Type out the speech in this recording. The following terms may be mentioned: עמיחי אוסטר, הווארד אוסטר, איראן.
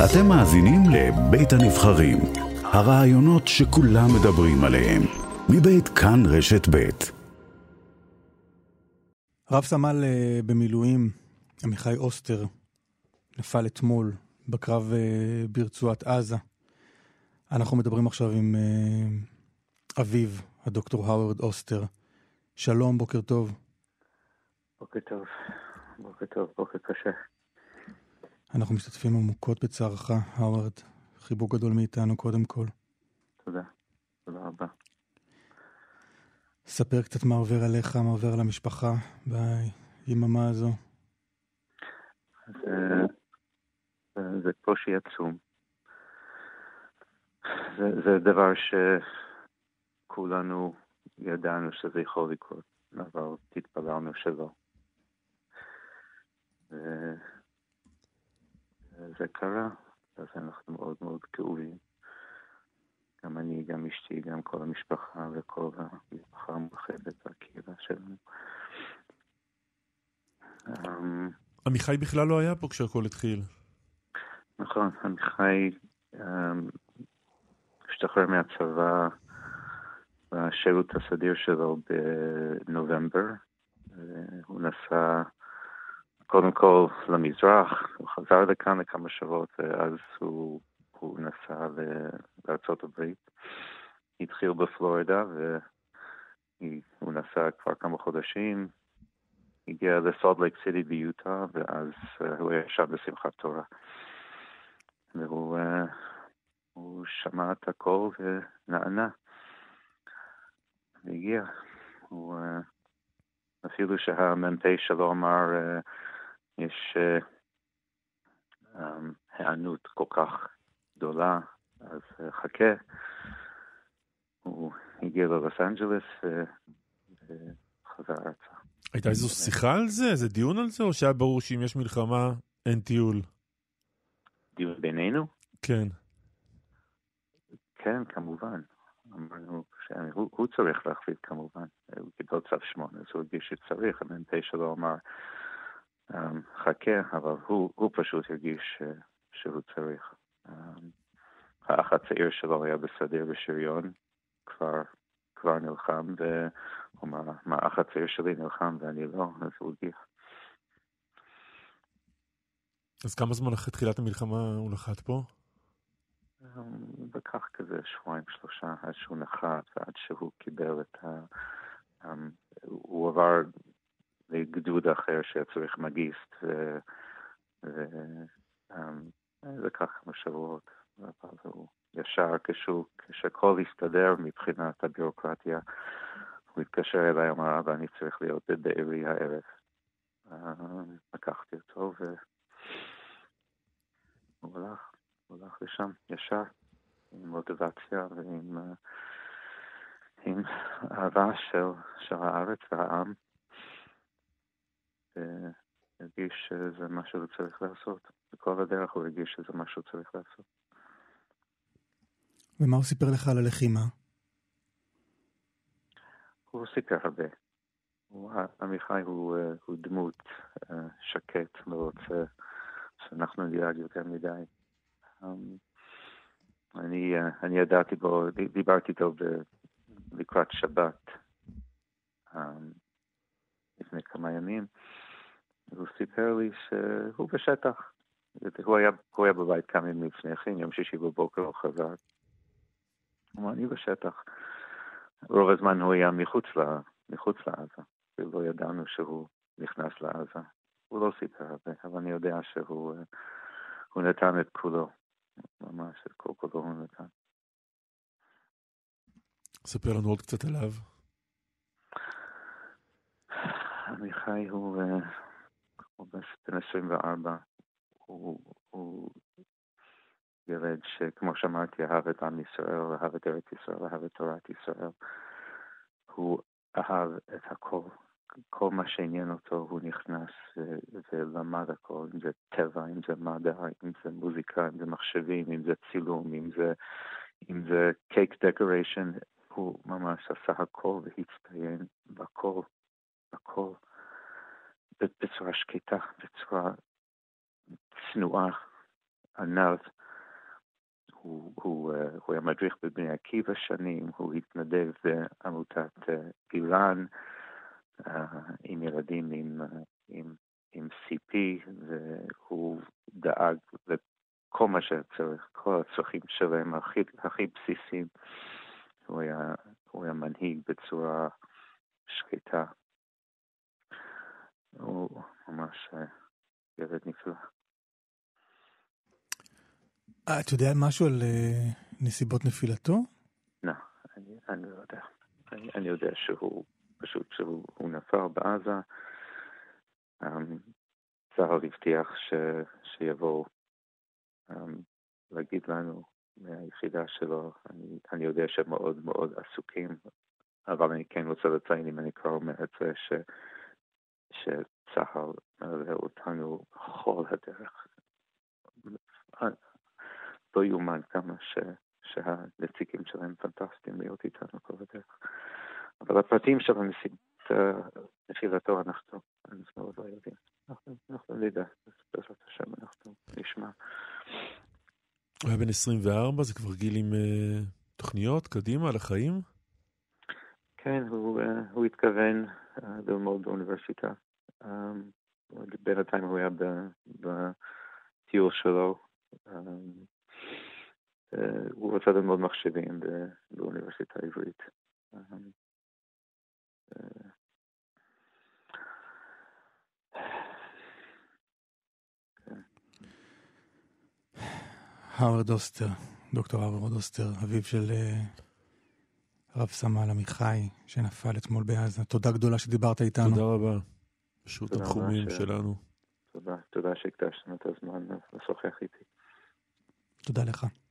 אתם מאזינים לבית הנבחרים, הרעיונות שכולם מדברים עליהם, מבית כאן רשת בית. רב סמל במילואים, עמיחי אוסטר, נפל אתמול בקרב ברצועת עזה. אנחנו מדברים עכשיו עם אביו, הדוקטור הווארד אוסטר. שלום, בוקר טוב. בוקר טוב, בוקר טוב, בוקר קשה. אנחנו משתתפים עמוקות בצערך, הווארד. חיבוק גדול מאיתנו קודם כל. תודה, תודה רבה. ספר קצת מה עובר עליך, מה עובר על המשפחה ביממה הזו. זה קושי עצום. זה דבר שכולנו ידענו שזה יכול לקרות, אבל תתפללנו שלא. זה קרה, אז אנחנו מאוד מאוד כאובים. גם אני, גם אשתי, גם כל המשפחה וכל המשפחה המורחבת והקהילה שלנו. עמיחי בכלל לא היה פה כשהכל התחיל. נכון, עמיחי השתחרר מהצבא בשירות הסדיר שלו בנובמבר. הוא נסע קודם כל למזרח, הוא חזר לכאן לכמה שבועות, ואז הוא נסע לארצות הברית. התחיל בפלורידה, והוא נסע כבר כמה חודשים, הגיע לסולט לייק סיטי ביוטה, ואז הוא ישב בשמחת תורה. והוא שמע את הכל ונענה. והגיע. הוא אפילו שהמ"פ שלו אמר, יש הענות כל כך גדולה, אז חכה. הוא הגיע ללוס אנג'לס וחזר ארצה. הייתה איזו שיחה על זה? איזה דיון על זה? או שהיה ברור שאם יש מלחמה אין טיול? דיון בינינו? כן. כן, כמובן. אמרנו שהוא צריך להחליט כמובן. הוא קיבל צו 8, אז הוא הרגיש שצריך. המ"פ שלו אמר, חכה, אבל הוא פשוט הרגיש שהוא צריך. האח הצעיר שלו היה בסדר בשריון, כבר נלחם, והוא אמר, מה, האח הצעיר שלי נלחם ואני לא, אז הוא הגיע. אז כמה זמן אחרי תחילת המלחמה הוא נחת פה? לקח כזה 2-3 עד שהוא נחת, ועד שהוא קיבל את הוא עבר לגדוד אחר שצריך מגיסט, זה לקח כמה שבועות, אבל הוא ישר כשהכל הסתדר מבחינת הביורוקרטיה, הוא התקשר אליי אמר, ואני צריך להיות בדארי הערב. לקחתי אותו והוא הולך לשם ישר, עם מוטיבציה ועם אהבה של הארץ והעם, והרגיש שזה מה שהוא צריך לעשות. בכל הדרך הוא הרגיש שזה מה שהוא צריך לעשות. ומה הוא סיפר לך על הלחימה? הוא סיפר הרבה. עמיחי הוא דמות שקט, לא רוצה שאנחנו נדאג יותר מדי. אני ידעתי בו, דיברתי איתו לקראת שבת לפני כמה ימים. הוא סיפר לי שהוא בשטח. הוא היה בבית כמה ימים לפני כן, יום שישי בבוקר הוא חזר. הוא אמר, אני בשטח. רוב הזמן הוא היה מחוץ לעזה. לא ידענו שהוא נכנס לעזה. הוא לא סיפר הרבה, אבל אני יודע שהוא נתן את כולו. ממש את כל כולו הוא נתן. ספר לנו עוד קצת עליו. עמיחי הוא בן 24. הוא ילד שכמו שאמרתי, אהב את עם ישראל, אהב את ארץ ישראל, אהב את תורת ישראל. הוא אהב את הכל. כל מה שעניין אותו, הוא נכנס ולמד הכל, אם זה טבע, אם זה מדע, אם זה מוזיקה, אם זה מחשבים, אם זה צילום, אם זה cake decoration. הוא ממש עשה הכל והצטיין בכל, בצורה שקטה, בצורה צנועה. ענב, הוא היה מדריך בבני עקיבא שנים, הוא התנדב בעמותת איראן עם ילדים עם CP, והוא דאג לכל מה שצריך, כל הצרכים שלהם הכי בסיסיים. הוא היה מנהיג בצורה שקטה. הוא ממש ילד נפלא. אתה יודע משהו על נסיבות נפילתו? לא, אני לא יודע. אני יודע שהוא פשוט שהוא נפל בעזה. צה"ל הבטיח שיבוא להגיד לנו מהיחידה שלו. אני יודע שהם מאוד מאוד עסוקים, אבל אני כן רוצה לציין, אם אני כבר אומר את זה, שצה"ל מלווה אותנו כל הדרך. לא יומן כמה שהנציגים שלהם פנטסטיים להיות איתנו כל הדרך. אבל הפרטים של נפילתו אנחנו עוד לא יודעים. אנחנו נדע, בעזרת השם אנחנו נשמע. הוא היה בן 24, זה כבר גיל עם תוכניות קדימה על החיים? כן, הוא התכוון ללמוד באוניברסיטה. בינתיים הוא היה בטיול שלו. הוא רוצה ללמוד מחשבים באוניברסיטה העברית. הווארד אוסטר, דוקטור הווארד אוסטר, אביו של רב סמל עמיחי שנפל אתמול בעזה. תודה גדולה שדיברת איתנו. תודה רבה. פשוט התחומים שלנו. תודה שהקדשתם את הזמן לשוחח איתי. תודה לך.